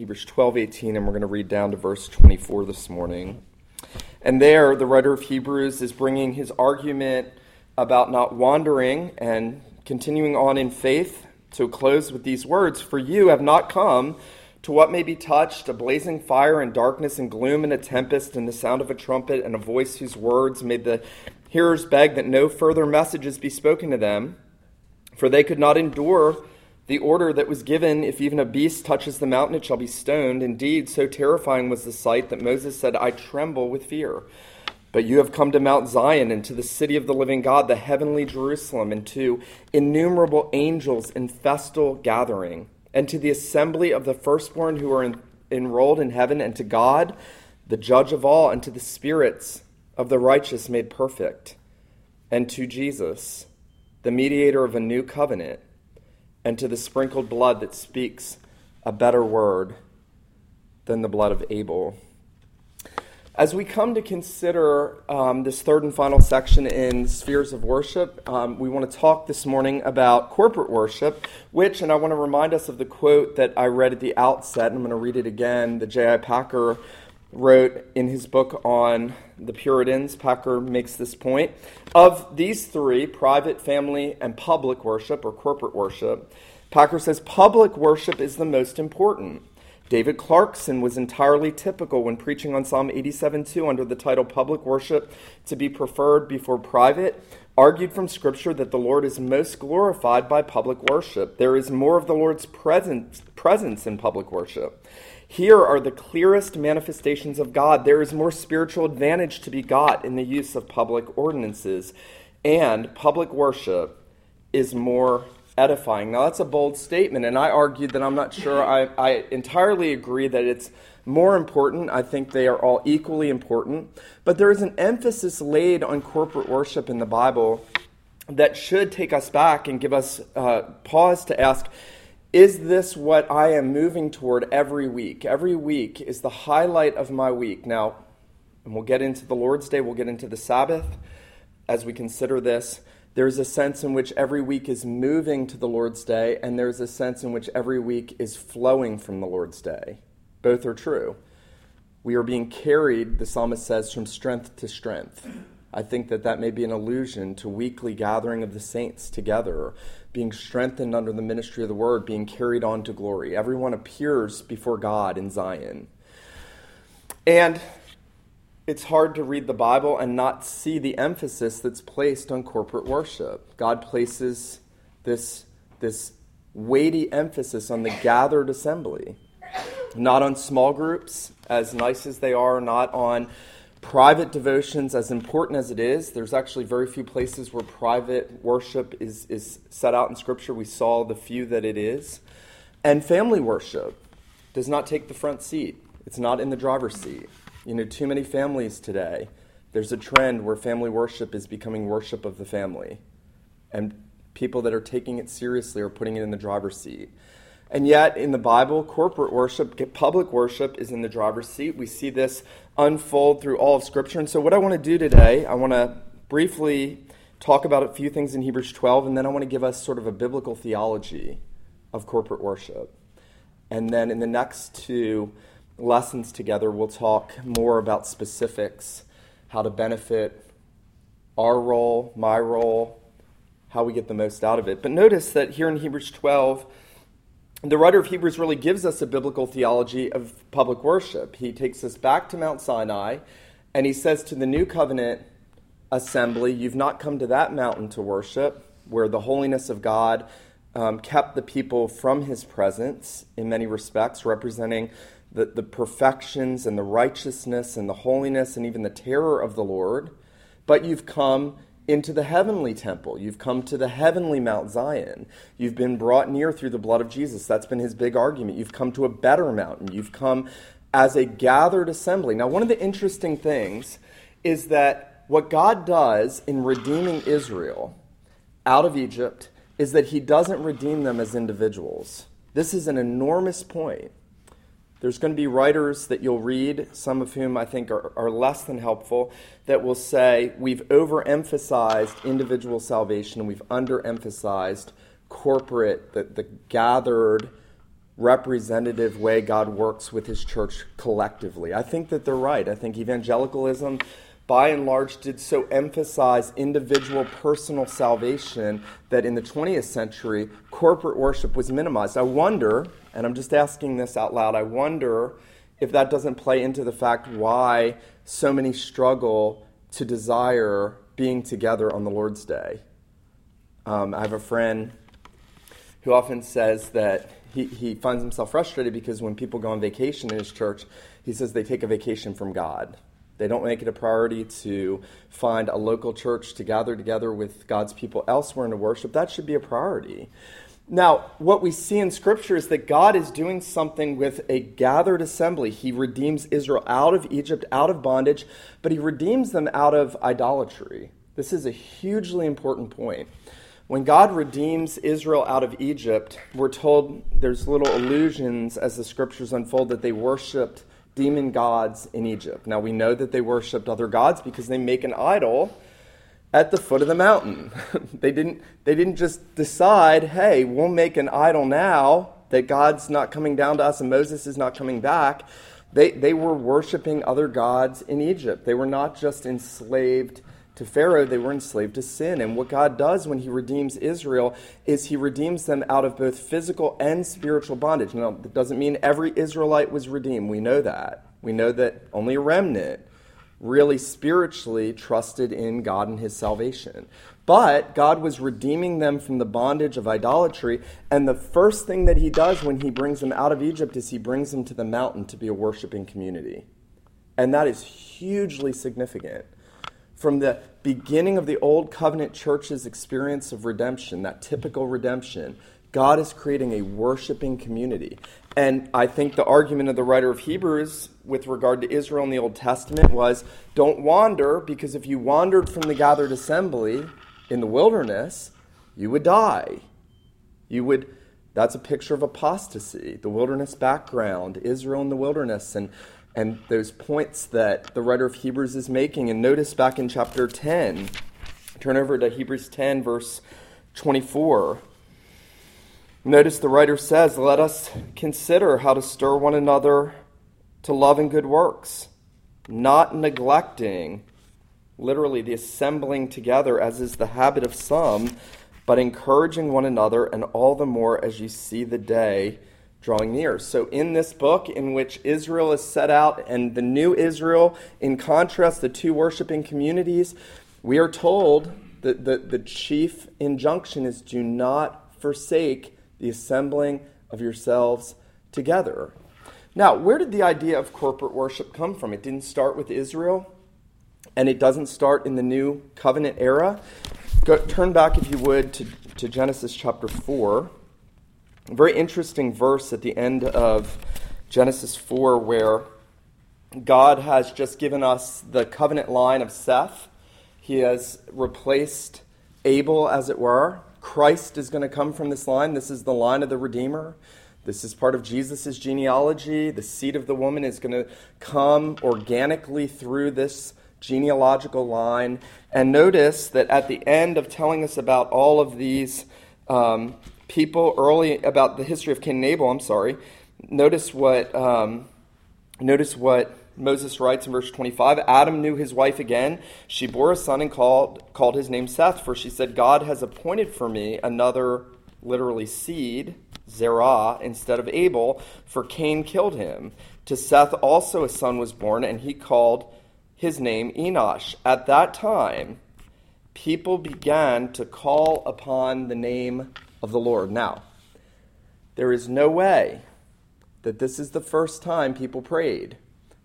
Hebrews 12:18, and we're going to read down to verse 24 this morning. And there, the writer of Hebrews is bringing his argument about not wandering and continuing on in faith to a close with these words, "For you have not come to what may be touched, a blazing fire and darkness and gloom and a tempest and the sound of a trumpet and a voice whose words made the hearers beg that no further messages be spoken to them, for they could not endure the order that was given, if even a beast touches the mountain, it shall be stoned. Indeed, so terrifying was the sight that Moses said, I tremble with fear. But you have come to Mount Zion and to the city of the living God, the heavenly Jerusalem, and to innumerable angels in festal gathering, and to the assembly of the firstborn who are enrolled in heaven, and to God, the judge of all, and to the spirits of the righteous made perfect, and to Jesus, the mediator of a new covenant, and to the sprinkled blood that speaks a better word than the blood of Abel." As we come to consider this third and final section in Spheres of Worship, we want to talk this morning about corporate worship, which, and I want to remind us of the quote that I read at the outset, and I'm going to read it again, that J.I. Packer wrote in his book on the Puritans. Packer makes this point. Of these three, private, family, and public worship, or corporate worship, Packer says public worship is the most important. David Clarkson was entirely typical when preaching on Psalm 87:2 under the title Public Worship to be Preferred Before Private, argued from Scripture that the Lord is most glorified by public worship. There is more of the Lord's presence in public worship. Here are the clearest manifestations of God. There is more spiritual advantage to be got in the use of public ordinances, and public worship is more edifying. Now, that's a bold statement, and I argued that I'm not sure I entirely agree that it's more important. I think they are all equally important, but there is an emphasis laid on corporate worship in the Bible that should take us back and give us pause to ask, is this what I am moving toward every week? Every week is the highlight of my week. Now, and we'll get into the Lord's Day, we'll get into the Sabbath as we consider this. There's a sense in which every week is moving to the Lord's Day, and there's a sense in which every week is flowing from the Lord's Day. Both are true. We are being carried, the psalmist says, from strength to strength. I think that may be an allusion to weekly gathering of the saints together, being strengthened under the ministry of the word, being carried on to glory. Everyone appears before God in Zion. And it's hard to read the Bible and not see the emphasis that's placed on corporate worship. God places this weighty emphasis on the gathered assembly, not on small groups, as nice as they are, not on private devotions, as important as it is. There's actually very few places where private worship is set out in Scripture. We saw the few that it is. And family worship does not take the front seat. It's not in the driver's seat. You know, too many families today, there's a trend where family worship is becoming worship of the family. And people that are taking it seriously are putting it in the driver's seat. And yet, in the Bible, corporate worship, public worship is in the driver's seat. We see this unfold through all of Scripture. And so what I want to do today, I want to briefly talk about a few things in Hebrews 12, and then I want to give us sort of a biblical theology of corporate worship. And then in the next two lessons together, we'll talk more about specifics, how to benefit our role, my role, how we get the most out of it. But notice that here in Hebrews 12, the writer of Hebrews really gives us a biblical theology of public worship. He takes us back to Mount Sinai, and he says to the New Covenant assembly, you've not come to that mountain to worship, where the holiness of God kept the people from his presence in many respects, representing the perfections and the righteousness and the holiness and even the terror of the Lord. But you've come into the heavenly temple. You've come to the heavenly Mount Zion. You've been brought near through the blood of Jesus. That's been his big argument. You've come to a better mountain. You've come as a gathered assembly. Now, one of the interesting things is that what God does in redeeming Israel out of Egypt is that he doesn't redeem them as individuals. This is an enormous point. There's going to be writers that you'll read, some of whom I think are less than helpful, that will say we've overemphasized individual salvation and we've underemphasized corporate, the gathered representative way God works with his church collectively. I think that they're right. I think evangelicalism, by and large, did so emphasize individual personal salvation that in the 20th century, corporate worship was minimized. I wonder, and I'm just asking this out loud, I wonder if that doesn't play into the fact why so many struggle to desire being together on the Lord's Day. I have a friend who often says that he finds himself frustrated because when people go on vacation in his church, he says they take a vacation from God. They don't make it a priority to find a local church to gather together with God's people elsewhere and to worship. That should be a priority. Now, what we see in Scripture is that God is doing something with a gathered assembly. He redeems Israel out of Egypt, out of bondage, but he redeems them out of idolatry. This is a hugely important point. When God redeems Israel out of Egypt, we're told there's little allusions as the Scriptures unfold that they worshipped demon gods in Egypt. Now, we know that they worshipped other gods because they make an idol at the foot of the mountain. They didn't just decide, hey, we'll make an idol now that God's not coming down to us and Moses is not coming back. They were worshipping other gods in Egypt. They were not just enslaved to Pharaoh, they were enslaved to sin. And what God does when he redeems Israel is he redeems them out of both physical and spiritual bondage. Now, that doesn't mean every Israelite was redeemed. We know that. We know that only a remnant really spiritually trusted in God and his salvation. But God was redeeming them from the bondage of idolatry. And the first thing that he does when he brings them out of Egypt is he brings them to the mountain to be a worshiping community. And that is hugely significant. From the beginning of the Old Covenant Church's experience of redemption, that typical redemption, God is creating a worshiping community. And I think the argument of the writer of Hebrews with regard to Israel in the Old Testament was, don't wander, because if you wandered from the gathered assembly in the wilderness, you would die. That's a picture of apostasy, the wilderness background, Israel in the wilderness, and those points that the writer of Hebrews is making. And notice back in chapter 10, turn over to Hebrews 10, verse 24. Notice the writer says, let us consider how to stir one another to love and good works, not neglecting, literally, the assembling together, as is the habit of some, but encouraging one another, and all the more as you see the day drawing near. So in this book in which Israel is set out and the new Israel, in contrast, the two worshiping communities, we are told that the chief injunction is do not forsake the assembling of yourselves together. Now, where did the idea of corporate worship come from? It didn't start with Israel, and it doesn't start in the new covenant era. Turn back, if you would, to Genesis chapter 4. A very interesting verse at the end of Genesis 4 where God has just given us the covenant line of Seth. He has replaced Abel, as it were. Christ is going to come from this line. This is the line of the Redeemer. This is part of Jesus' genealogy. The seed of the woman is going to come organically through this genealogical line. And notice that at the end of telling us about all of these people early about the history of Cain and Abel, notice what Moses writes in verse 25. Adam knew his wife again. She bore a son and called his name Seth, for she said, God has appointed for me another, literally, seed, Zerah, instead of Abel, for Cain killed him. To Seth also a son was born, and he called his name Enosh. At that time, people began to call upon the name of the Lord. Now, there is no way that this is the first time people prayed,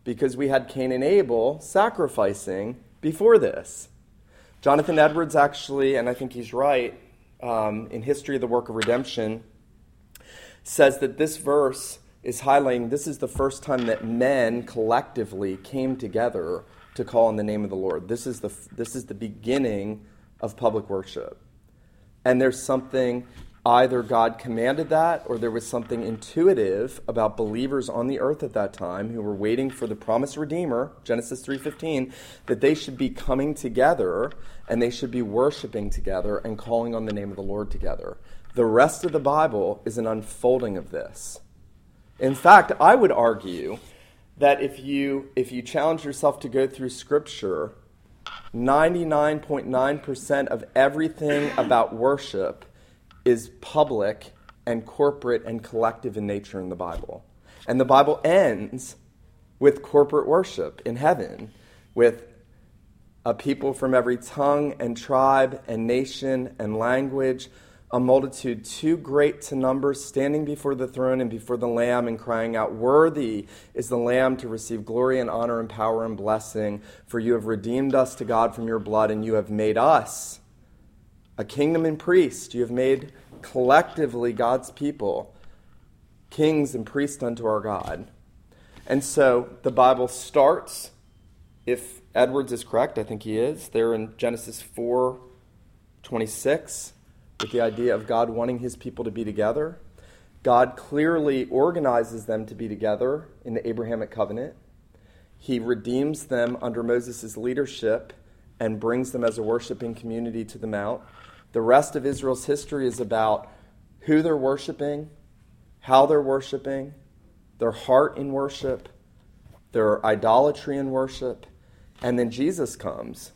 because we had Cain and Abel sacrificing before this. Jonathan Edwards actually, and I think he's right, in History of the Work of Redemption, says that this verse is highlighting this is the first time that men collectively came together to call on the name of the Lord. This is the beginning of public worship. And there's something, either God commanded that or there was something intuitive about believers on the earth at that time who were waiting for the promised Redeemer, Genesis 3:15, that they should be coming together and they should be worshiping together and calling on the name of the Lord together. The rest of the Bible is an unfolding of this. In fact, I would argue that if you challenge yourself to go through Scripture, 99.9% of everything about worship is public and corporate and collective in nature in the Bible. And the Bible ends with corporate worship in heaven, with a people from every tongue and tribe and nation and language, a multitude too great to number, standing before the throne and before the Lamb and crying out, "Worthy is the Lamb to receive glory and honor and power and blessing, for you have redeemed us to God from your blood, and you have made us a kingdom and priests. You have made collectively God's people, kings and priests unto our God." And so the Bible starts, if Edwards is correct, I think he is, there in Genesis 4:26, with the idea of God wanting his people to be together. God clearly organizes them to be together in the Abrahamic covenant. He redeems them under Moses' leadership and brings them as a worshiping community to the mount. The rest of Israel's history is about who they're worshiping, how they're worshiping, their heart in worship, their idolatry in worship. And then Jesus comes.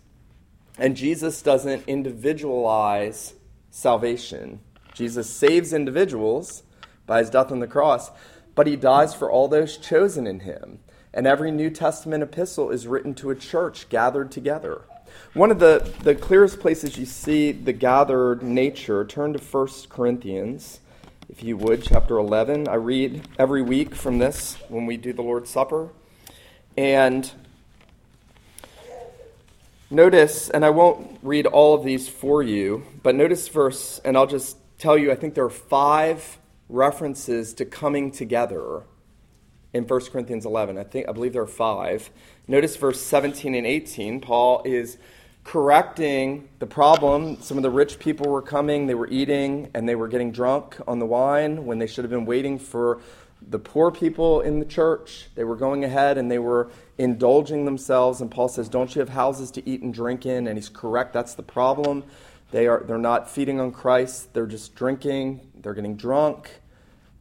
And Jesus doesn't individualize salvation. Jesus saves individuals by his death on the cross, but he dies for all those chosen in him. And every New Testament epistle is written to a church gathered together. One of the clearest places you see the gathered nature, turn to 1 Corinthians, if you would, chapter 11. I read every week from this when we do the Lord's Supper. And notice, and I won't read all of these for you, but notice verse, and I'll just tell you, I think there are 5 references to coming together in 1 Corinthians 11. I believe there are 5. Notice verse 17 and 18. Paul is correcting the problem. Some of the rich people were coming, they were eating, and they were getting drunk on the wine when they should have been waiting for the poor people in the church. They were going ahead and they were indulging themselves. And Paul says, don't you have houses to eat and drink in? And he's correct. That's the problem. They're not feeding on Christ. They're just drinking. They're getting drunk.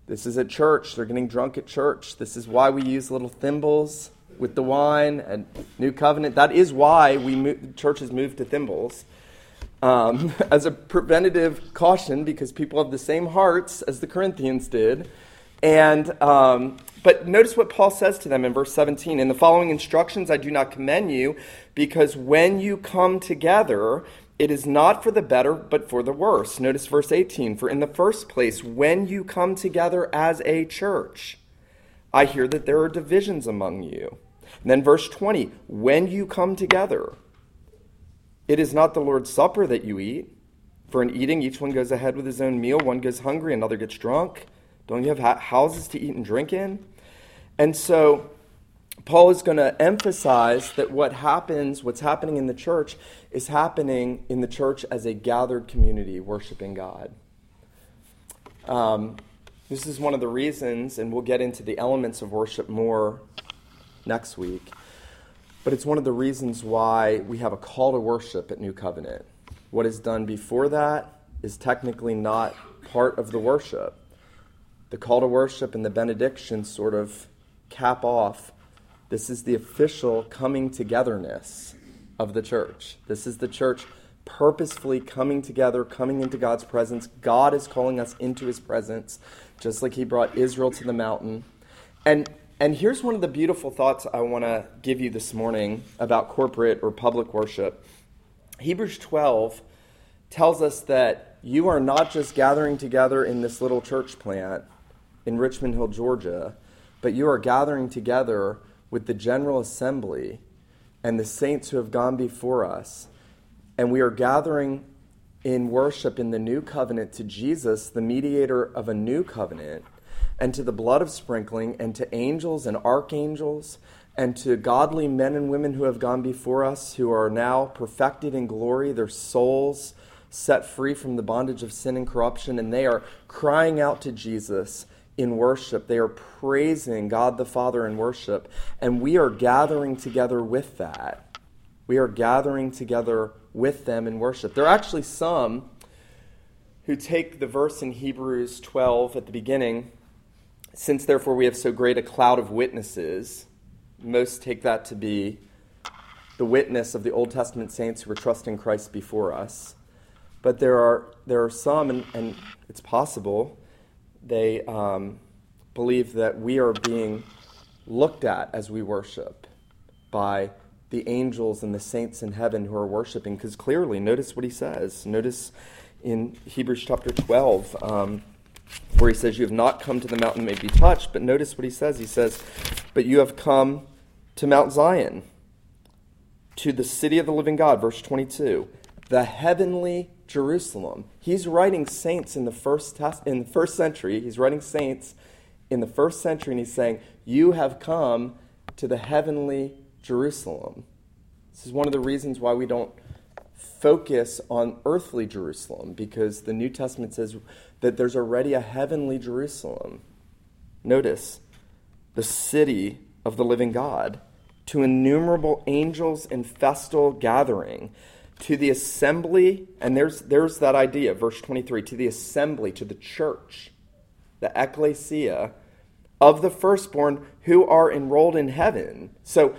This is at church. They're getting drunk at church. This is why we use little thimbles with the wine and New Covenant. That is why churches move to thimbles. As a preventative caution, because people have the same hearts as the Corinthians did. And but notice what Paul says to them in verse 17. "In the following instructions I do not commend you, because when you come together, it is not for the better, but for the worse." Notice verse 18. "For in the first place, when you come together as a church, I hear that there are divisions among you." And then verse 20. "When you come together, it is not the Lord's Supper that you eat. For in eating, each one goes ahead with his own meal. One goes hungry, another gets drunk. Don't you have houses to eat and drink in?" And so Paul is going to emphasize that what's happening in the church is happening in the church as a gathered community worshiping God. This is one of the reasons, and we'll get into the elements of worship more next week, but it's one of the reasons why we have a call to worship at New Covenant. What is done before that is technically not part of the worship. The call to worship and the benediction sort of cap off. This is the official coming togetherness of the church. This is the church purposefully coming together, coming into God's presence. God is calling us into his presence, just like he brought Israel to the mountain. And here's one of the beautiful thoughts I want to give you this morning about corporate or public worship. Hebrews 12 tells us that you are not just gathering together in this little church plant in Richmond Hill, Georgia, but you are gathering together with the General Assembly and the saints who have gone before us. And we are gathering in worship in the new covenant to Jesus, the mediator of a new covenant, and to the blood of sprinkling, and to angels and archangels, and to godly men and women who have gone before us, who are now perfected in glory, their souls set free from the bondage of sin and corruption, and they are crying out to Jesus in worship. They are praising God the Father in worship, and we are gathering together with that. We are gathering together with them in worship. There are actually some who take the verse in Hebrews 12 at the beginning, Since therefore we have so great a cloud of witnesses, most take that to be the witness of the Old Testament saints who were trusting Christ before us. But there are some, and it's possible, they believe that we are being looked at as we worship by the angels and the saints in heaven who are worshiping. Because clearly, notice what he says. Notice in Hebrews chapter 12, where he says, you have not come to the mountain that may be touched. But notice what he says. He says, but you have come to Mount Zion, to the city of the living God, verse 22, the heavenly Jerusalem. He's writing saints in the first century. He's writing saints in the first century, and he's saying, you have come to the heavenly Jerusalem. This is one of the reasons why we don't focus on earthly Jerusalem, because the New Testament says that there's already a heavenly Jerusalem. Notice, the city of the living God, to innumerable angels in festal gathering, to the assembly, and there's that idea, verse 23, to the assembly, to the church, the ecclesia, of the firstborn who are enrolled in heaven. So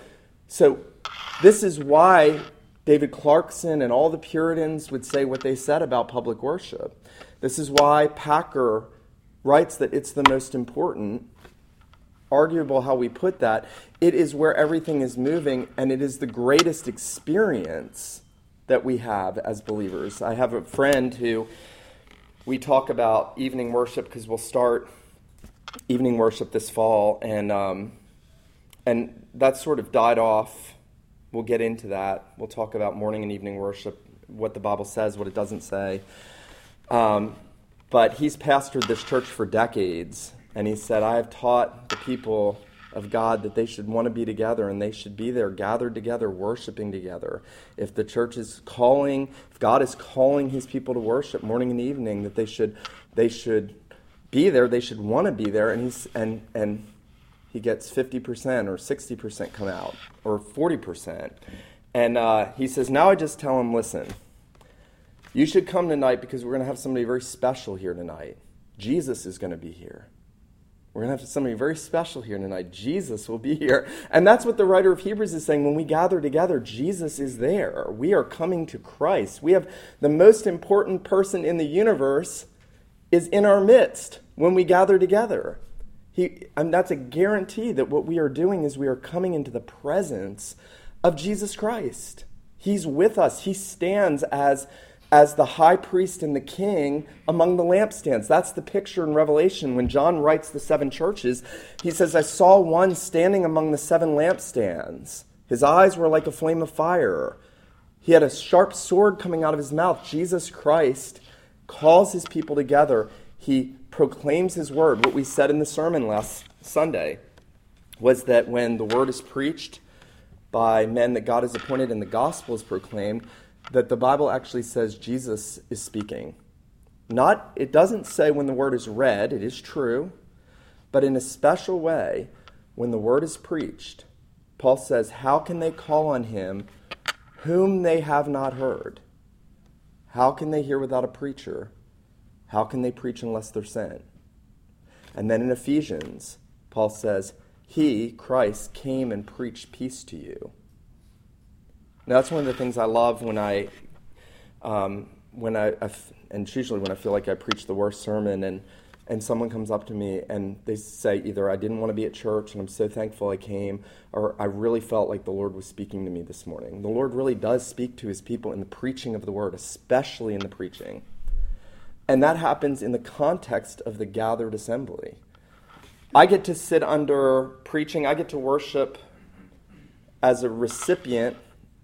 this is why David Clarkson and all the Puritans would say what they said about public worship. This is why Packer writes that it's the most important, arguable how we put that. It is where everything is moving, and it is the greatest experience that we have as believers. I have a friend who we talk about evening worship because we'll start evening worship this fall, and that sort of died off. We'll get into that. We'll talk about morning and evening worship, what the Bible says, what it doesn't say. But he's pastored this church for decades, and he said, I have taught the people of God that they should want to be together, and they should be there gathered together, worshiping together. If the church is calling, if God is calling his people to worship morning and evening, that they should be there, they should want to be there, and he gets 50% or 60% come out, or 40%. And he says, now I just tell him, listen, you should come tonight because we're going to have somebody very special here tonight. Jesus is going to be here. We're going to have somebody very special here tonight. Jesus will be here. And that's what the writer of Hebrews is saying. When we gather together, Jesus is there. We are coming to Christ. We have the most important person in the universe is in our midst when we gather together. And that's a guarantee that what we are doing is we are coming into the presence of Jesus Christ. He's with us. He stands as the high priest and the king among the lampstands. That's the picture in Revelation. When John writes the seven churches, he says, I saw one standing among the seven lampstands. His eyes were like a flame of fire. He had a sharp sword coming out of his mouth. Jesus Christ calls his people together. He proclaims his word. What we said in the sermon last Sunday was that when the word is preached by men that God has appointed and the gospel is proclaimed, that the Bible actually says Jesus is speaking. It doesn't say when the word is read, it is true, but in a special way, when the word is preached, Paul says, how can they call on him whom they have not heard? How can they hear without a preacher? How can they preach unless they're sent? And then in Ephesians, Paul says, he, Christ, came and preached peace to you. Now, that's one of the things I love when I it's usually when I feel like I preach the worst sermon and someone comes up to me and they say either I didn't want to be at church and I'm so thankful I came, or I really felt like the Lord was speaking to me this morning. The Lord really does speak to his people in the preaching of the word, especially in the preaching. And that happens in the context of the gathered assembly. I get to sit under preaching. I get to worship as a recipient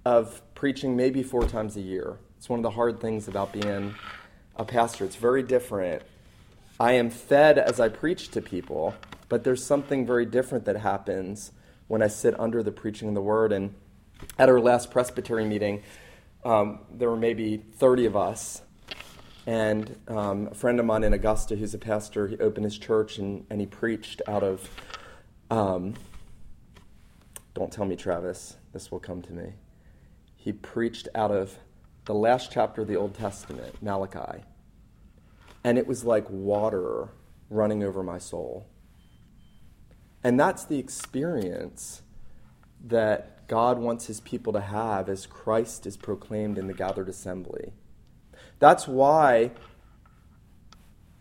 of preaching maybe 4 times a year. It's one of the hard things about being a pastor. It's very different. I am fed as I preach to people, but there's something very different that happens when I sit under the preaching of the word. And at our last Presbytery meeting, there were maybe 30 of us, and a friend of mine in Augusta who's a pastor, he opened his church and he preached out of, don't tell me, Travis, this will come to me. He preached out of the last chapter of the Old Testament, Malachi. And it was like water running over my soul. And that's the experience that God wants his people to have as Christ is proclaimed in the gathered assembly. That's why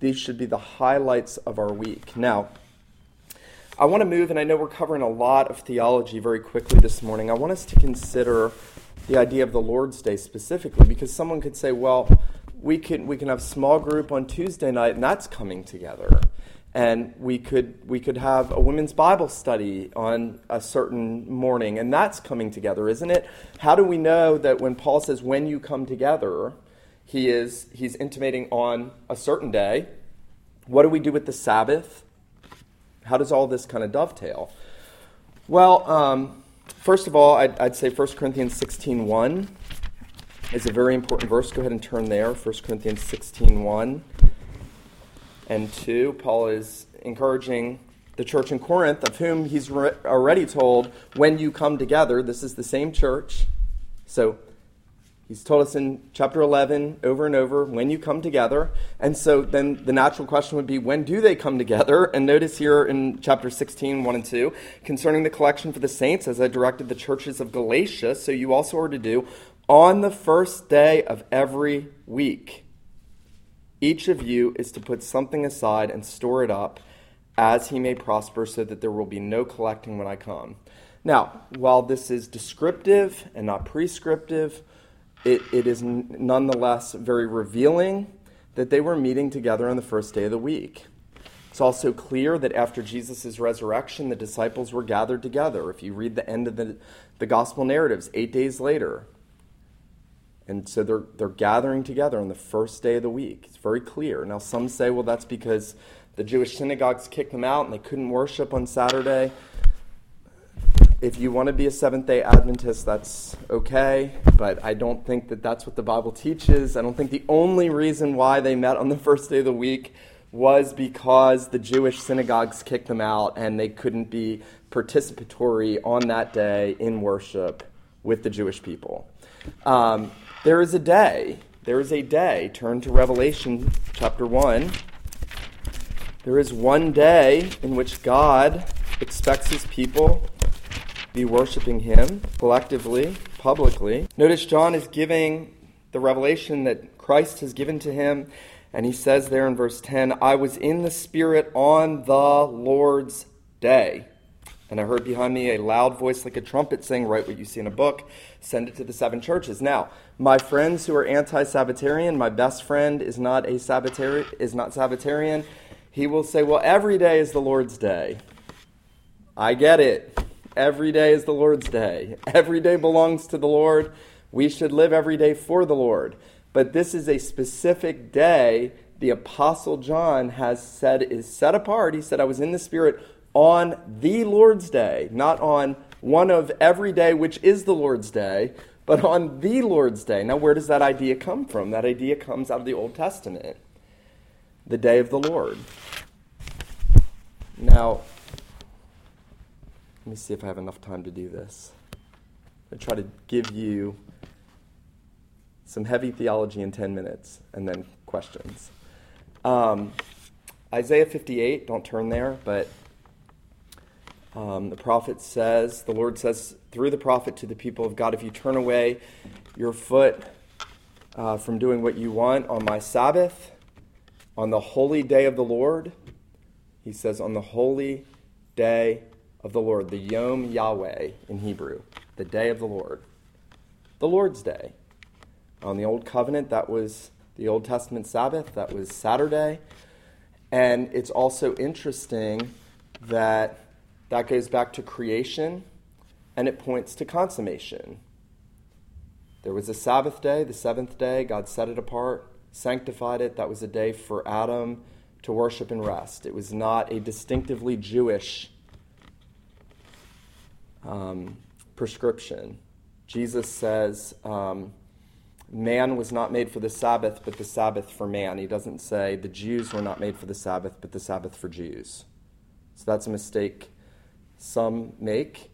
these should be the highlights of our week. Now, I want to move, and I know we're covering a lot of theology very quickly this morning. I want us to consider the idea of the Lord's Day specifically, because someone could say, well, we can have small group on Tuesday night, and that's coming together. And we could have a women's Bible study on a certain morning, and that's coming together, isn't it? How do we know that when Paul says, when you come together, he's intimating on a certain day? What do we do with the Sabbath? How does all this kind of dovetail? Well, first of all, I'd say 1 Corinthians 16:1 is a very important verse. Go ahead and turn there, 1 Corinthians 16:1 and 2. Paul is encouraging the church in Corinth, of whom he's already told, when you come together. This is the same church. So he's told us in chapter 11 over and over, when you come together. And so then the natural question would be, when do they come together? And notice here in chapter 16, 1 and 2, concerning the collection for the saints, as I directed the churches of Galatia, so you also are to do, on the first day of every week, each of you is to put something aside and store it up as he may prosper, so that there will be no collecting when I come. Now, while this is descriptive and not prescriptive, it is nonetheless very revealing that they were meeting together on the first day of the week. It's also clear that after Jesus' resurrection, the disciples were gathered together. If you read the end of the gospel narratives, 8 days later. And so they're gathering together on the first day of the week. It's very clear. Now some say, well, that's because the Jewish synagogues kicked them out and they couldn't worship on Saturday. If you want to be a Seventh-day Adventist, that's okay, but I don't think that that's what the Bible teaches. I don't think the only reason why they met on the first day of the week was because the Jewish synagogues kicked them out and they couldn't be participatory on that day in worship with the Jewish people. There is a day, turn to Revelation chapter 1. There is one day in which God expects his people be worshiping him collectively, publicly. Notice John is giving the revelation that Christ has given to him, and he says there in verse 10, I was in the Spirit on the Lord's day, and I heard behind me a loud voice like a trumpet saying, write what you see in a book, send it to the seven churches. Now, my friends who are anti-Sabbatarian, my best friend is not Sabbatarian, he will say, well, every day is the Lord's day. I get it. Every day is the Lord's day. Every day belongs to the Lord. We should live every day for the Lord. But this is a specific day the Apostle John has said is set apart. He said, I was in the Spirit on the Lord's day, not on one of every day, which is the Lord's day, but on the Lord's day. Now, where does that idea come from? That idea comes out of the Old Testament, the day of the Lord. Now, let me see if I have enough time to do this. I try to give you some heavy theology in 10 minutes and then questions. Isaiah 58, don't turn there, but the prophet says, the Lord says through the prophet to the people of God, if you turn away your foot from doing what you want on my Sabbath, on the holy day of the Lord, he says, on the holy day of the Lord, the Yom Yahweh in Hebrew, the day of the Lord, the Lord's day. On the Old Covenant, that was the Old Testament Sabbath, that was Saturday. And it's also interesting that that goes back to creation and it points to consummation. There was a Sabbath day, the seventh day, God set it apart, sanctified it. That was a day for Adam to worship and rest. It was not a distinctively Jewish prescription. Jesus says man was not made for the Sabbath, but the Sabbath for man. He doesn't say the Jews were not made for the Sabbath, but the Sabbath for Jews. So that's a mistake some make.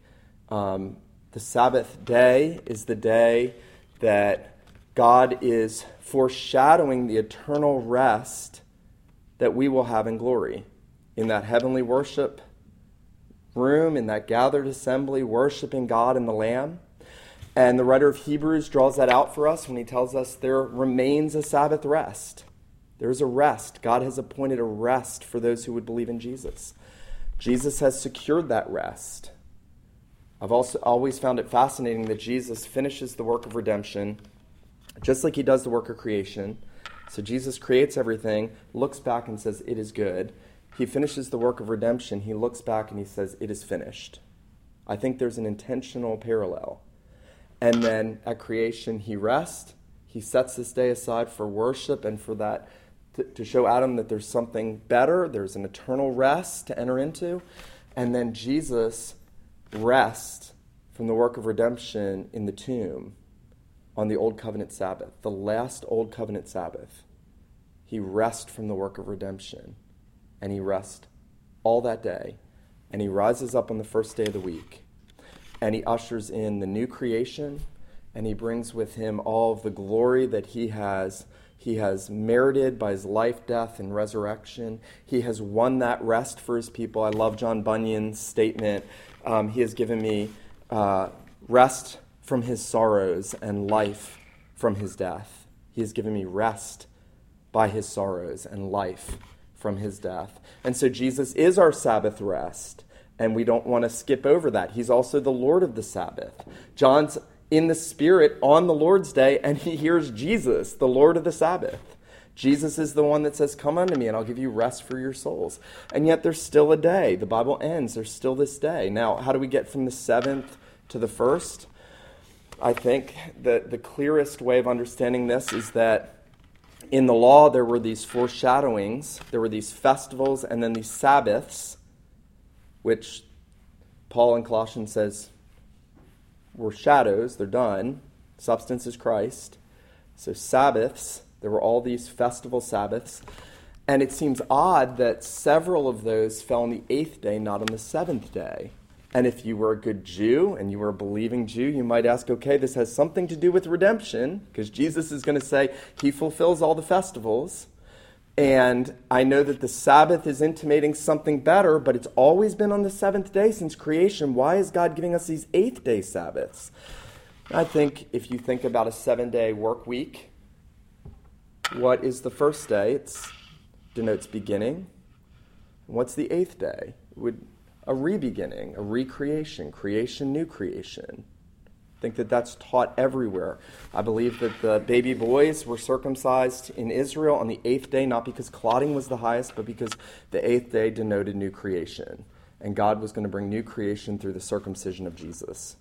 The Sabbath day is the day that God is foreshadowing the eternal rest that we will have in glory, in that heavenly worship room in that gathered assembly worshiping God and the Lamb. And the writer of Hebrews draws that out for us when he tells us there remains a Sabbath rest. There is a rest. God has appointed a rest for those who would believe in Jesus. Jesus has secured that rest. I've also always found it fascinating that Jesus finishes the work of redemption just like he does the work of creation. So Jesus creates everything, looks back and says, it is good. He finishes the work of redemption. He looks back and he says, it is finished. I think there's an intentional parallel. And then at creation, he rests. He sets this day aside for worship and for that to show Adam that there's something better. There's an eternal rest to enter into. And then Jesus rests from the work of redemption in the tomb on the Old Covenant Sabbath, the last Old Covenant Sabbath. He rests from the work of redemption. And he rests all that day. And he rises up on the first day of the week. And he ushers in the new creation. And he brings with him all of the glory that he has merited by his life, death, and resurrection. He has won that rest for his people. I love John Bunyan's statement. He has given me rest from his sorrows and life from his death. He has given me rest by his sorrows and life from his death. And so Jesus is our Sabbath rest, and we don't want to skip over that. He's also the Lord of the Sabbath. John's in the Spirit on the Lord's Day, and he hears Jesus, the Lord of the Sabbath. Jesus is the one that says, come unto me, and I'll give you rest for your souls. And yet there's still a day. The Bible ends. There's still this day. Now, how do we get from the 7th to the 1st? I think that the clearest way of understanding this is that in the law, there were these foreshadowings, there were these festivals, and then these Sabbaths, which Paul in Colossians says were shadows, they're done, substance is Christ. So Sabbaths, there were all these festival Sabbaths, and it seems odd that several of those fell on the 8th day, not on the 7th day. And if you were a good Jew and you were a believing Jew, you might ask, okay, this has something to do with redemption, because Jesus is going to say he fulfills all the festivals. And I know that the Sabbath is intimating something better, but it's always been on the 7th day since creation. Why is God giving us these 8th-day Sabbaths? I think if you think about a 7-day work week, what is the first day? It denotes beginning. What's the 8th day? A re-beginning, a recreation, creation, new creation. I think that that's taught everywhere. I believe that the baby boys were circumcised in Israel on the 8th day, not because clotting was the highest, but because the 8th day denoted new creation. And God was going to bring new creation through the circumcision of Jesus.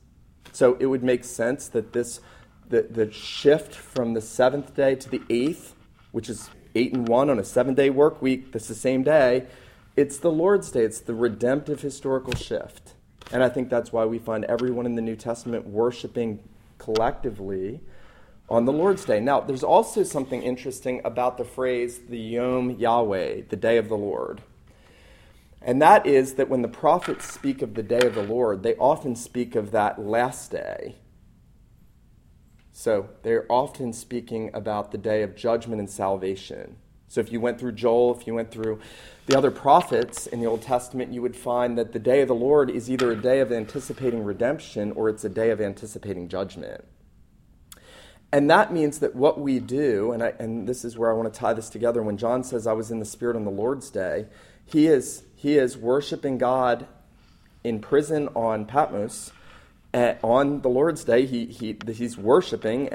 So it would make sense that the shift from the 7th day to the 8th, which is 8 and 1 on a 7-day work week, that's the same day. It's the Lord's Day. It's the redemptive historical shift. And I think that's why we find everyone in the New Testament worshiping collectively on the Lord's Day. Now, there's also something interesting about the phrase, the Yom Yahweh, the Day of the Lord. And that is that when the prophets speak of the Day of the Lord, they often speak of that last day. So they're often speaking about the day of judgment and salvation. So if you went through Joel, if you went through the other prophets in the Old Testament, you would find that the day of the Lord is either a day of anticipating redemption or it's a day of anticipating judgment. And that means that what we do, and this is where I want to tie this together, when John says, I was in the Spirit on the Lord's Day, he is worshiping God in prison on Patmos. On the Lord's Day, he's worshiping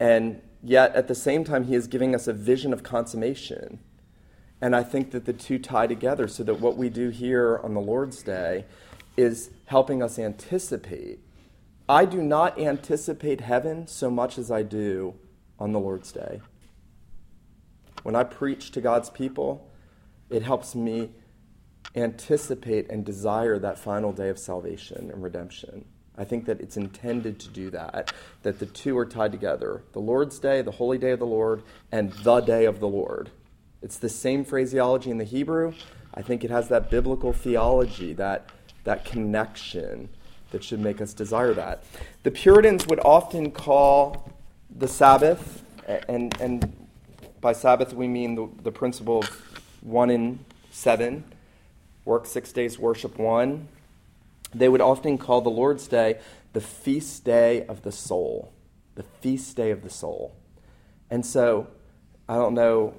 and yet, at the same time, he is giving us a vision of consummation. And I think that the two tie together so that what we do here on the Lord's Day is helping us anticipate. I do not anticipate heaven so much as I do on the Lord's Day. When I preach to God's people, it helps me anticipate and desire that final day of salvation and redemption. I think that it's intended to do that, that the two are tied together. The Lord's Day, the Holy Day of the Lord, and the Day of the Lord. It's the same phraseology in the Hebrew. I think it has that biblical theology, that connection that should make us desire that. The Puritans would often call the Sabbath, and by Sabbath we mean the principle of 1 in 7, work 6 days, worship one. They would often call the Lord's Day the feast day of the soul. The feast day of the soul. And so, I don't know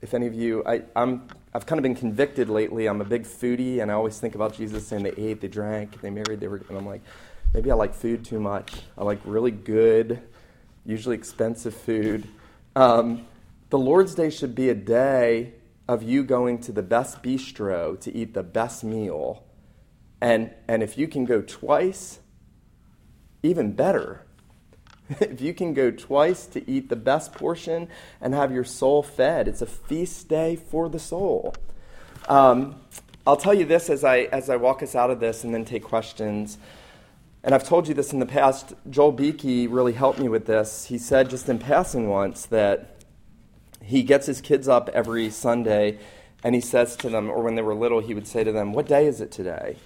if any of you, I've kind of been convicted lately. I'm a big foodie, and I always think about Jesus saying they ate, they drank, they married, they were, and I'm like, maybe I like food too much. I like really good, usually expensive food. The Lord's Day should be a day of you going to the best bistro to eat the best meal. And if you can go twice, even better. If you can go twice to eat the best portion and have your soul fed, it's a feast day for the soul. I'll tell you this as I walk us out of this and then take questions. And I've told you this in the past. Joel Beakey really helped me with this. He said just in passing once that he gets his kids up every Sunday and he says to them, or when they were little, he would say to them, "What day is it today?"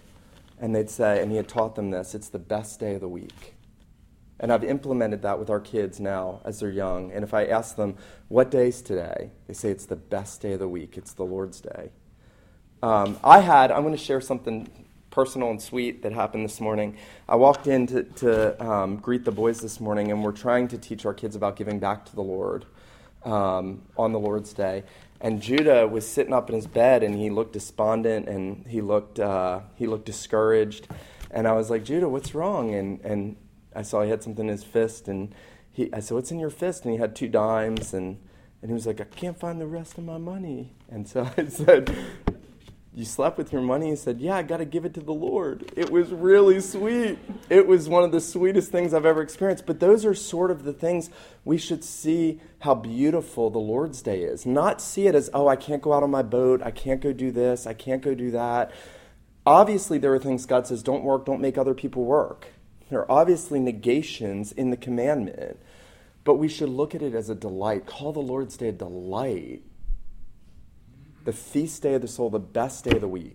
And they'd say, and he had taught them this, "It's the best day of the week." And I've implemented that with our kids now as they're young. And if I ask them, "What day's today?" they say, "It's the best day of the week. It's the Lord's Day." I'm going to share something personal and sweet that happened this morning. I walked in to greet the boys this morning, and we're trying to teach our kids about giving back to the Lord on the Lord's Day. And Judah was sitting up in his bed, and he looked despondent, and he looked discouraged. And I was like, "Judah, what's wrong?" And I saw he had something in his fist, and I said, "What's in your fist?" And he had 2 dimes, and he was like, "I can't find the rest of my money." And so I said, "You slept with your money?" He said, "Yeah, I got to give it to the Lord." It was really sweet. It was one of the sweetest things I've ever experienced. But those are sort of the things we should see, how beautiful the Lord's Day is. Not see it as, "Oh, I can't go out on my boat. I can't go do this. I can't go do that." Obviously, there are things God says, don't work, don't make other people work. There are obviously negations in the commandment, but we should look at it as a delight. Call the Lord's Day a delight. The feast day of the soul, the best day of the week.